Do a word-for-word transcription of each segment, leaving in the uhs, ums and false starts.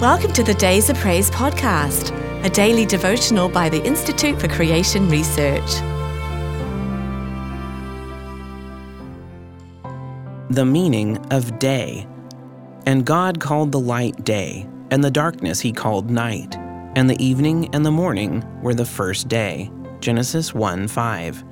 Welcome to the Days of Praise podcast, a daily devotional by the Institute for Creation Research. The meaning of day. And God called the light day, and the darkness he called night, and the evening and the morning were the first day. Genesis one five.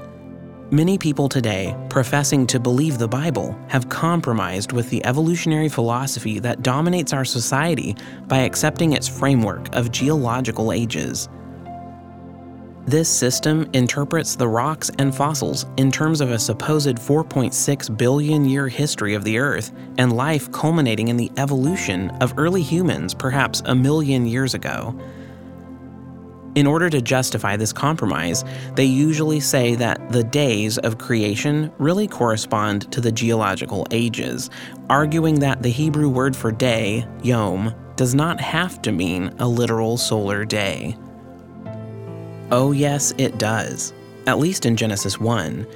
Many people today, professing to believe the Bible, have compromised with the evolutionary philosophy that dominates our society by accepting its framework of geological ages. This system interprets the rocks and fossils in terms of a supposed four point six billion year history of the Earth and life culminating in the evolution of early humans perhaps a million years ago. In order to justify this compromise, they usually say that the days of creation really correspond to the geological ages, arguing that the Hebrew word for day, yom, does not have to mean a literal solar day. Oh yes, it does, at least in Genesis one.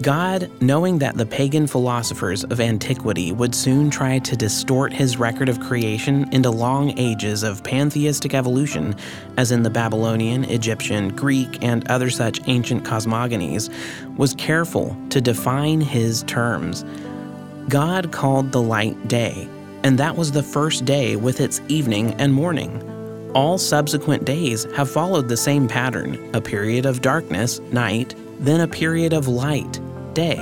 God, knowing that the pagan philosophers of antiquity would soon try to distort his record of creation into long ages of pantheistic evolution, as in the Babylonian, Egyptian, Greek, and other such ancient cosmogonies, was careful to define his terms. God called the light day, and that was the first day with its evening and morning. All subsequent days have followed the same pattern, a period of darkness, night, then a period of light, day.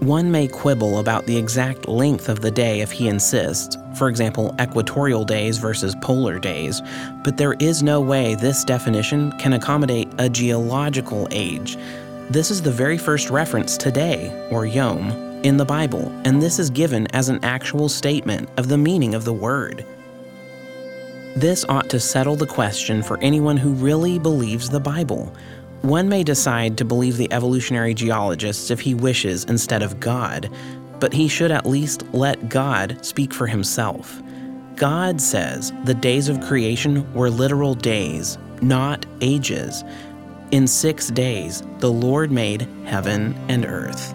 One may quibble about the exact length of the day if he insists, for example, equatorial days versus polar days, but there is no way this definition can accommodate a geological age. This is the very first reference to day, or yom, in the Bible, and this is given as an actual statement of the meaning of the word. This ought to settle the question for anyone who really believes the Bible. One may decide to believe the evolutionary geologists if he wishes instead of God, but he should at least let God speak for himself. God says the days of creation were literal days, not ages. In six days, the Lord made heaven and earth.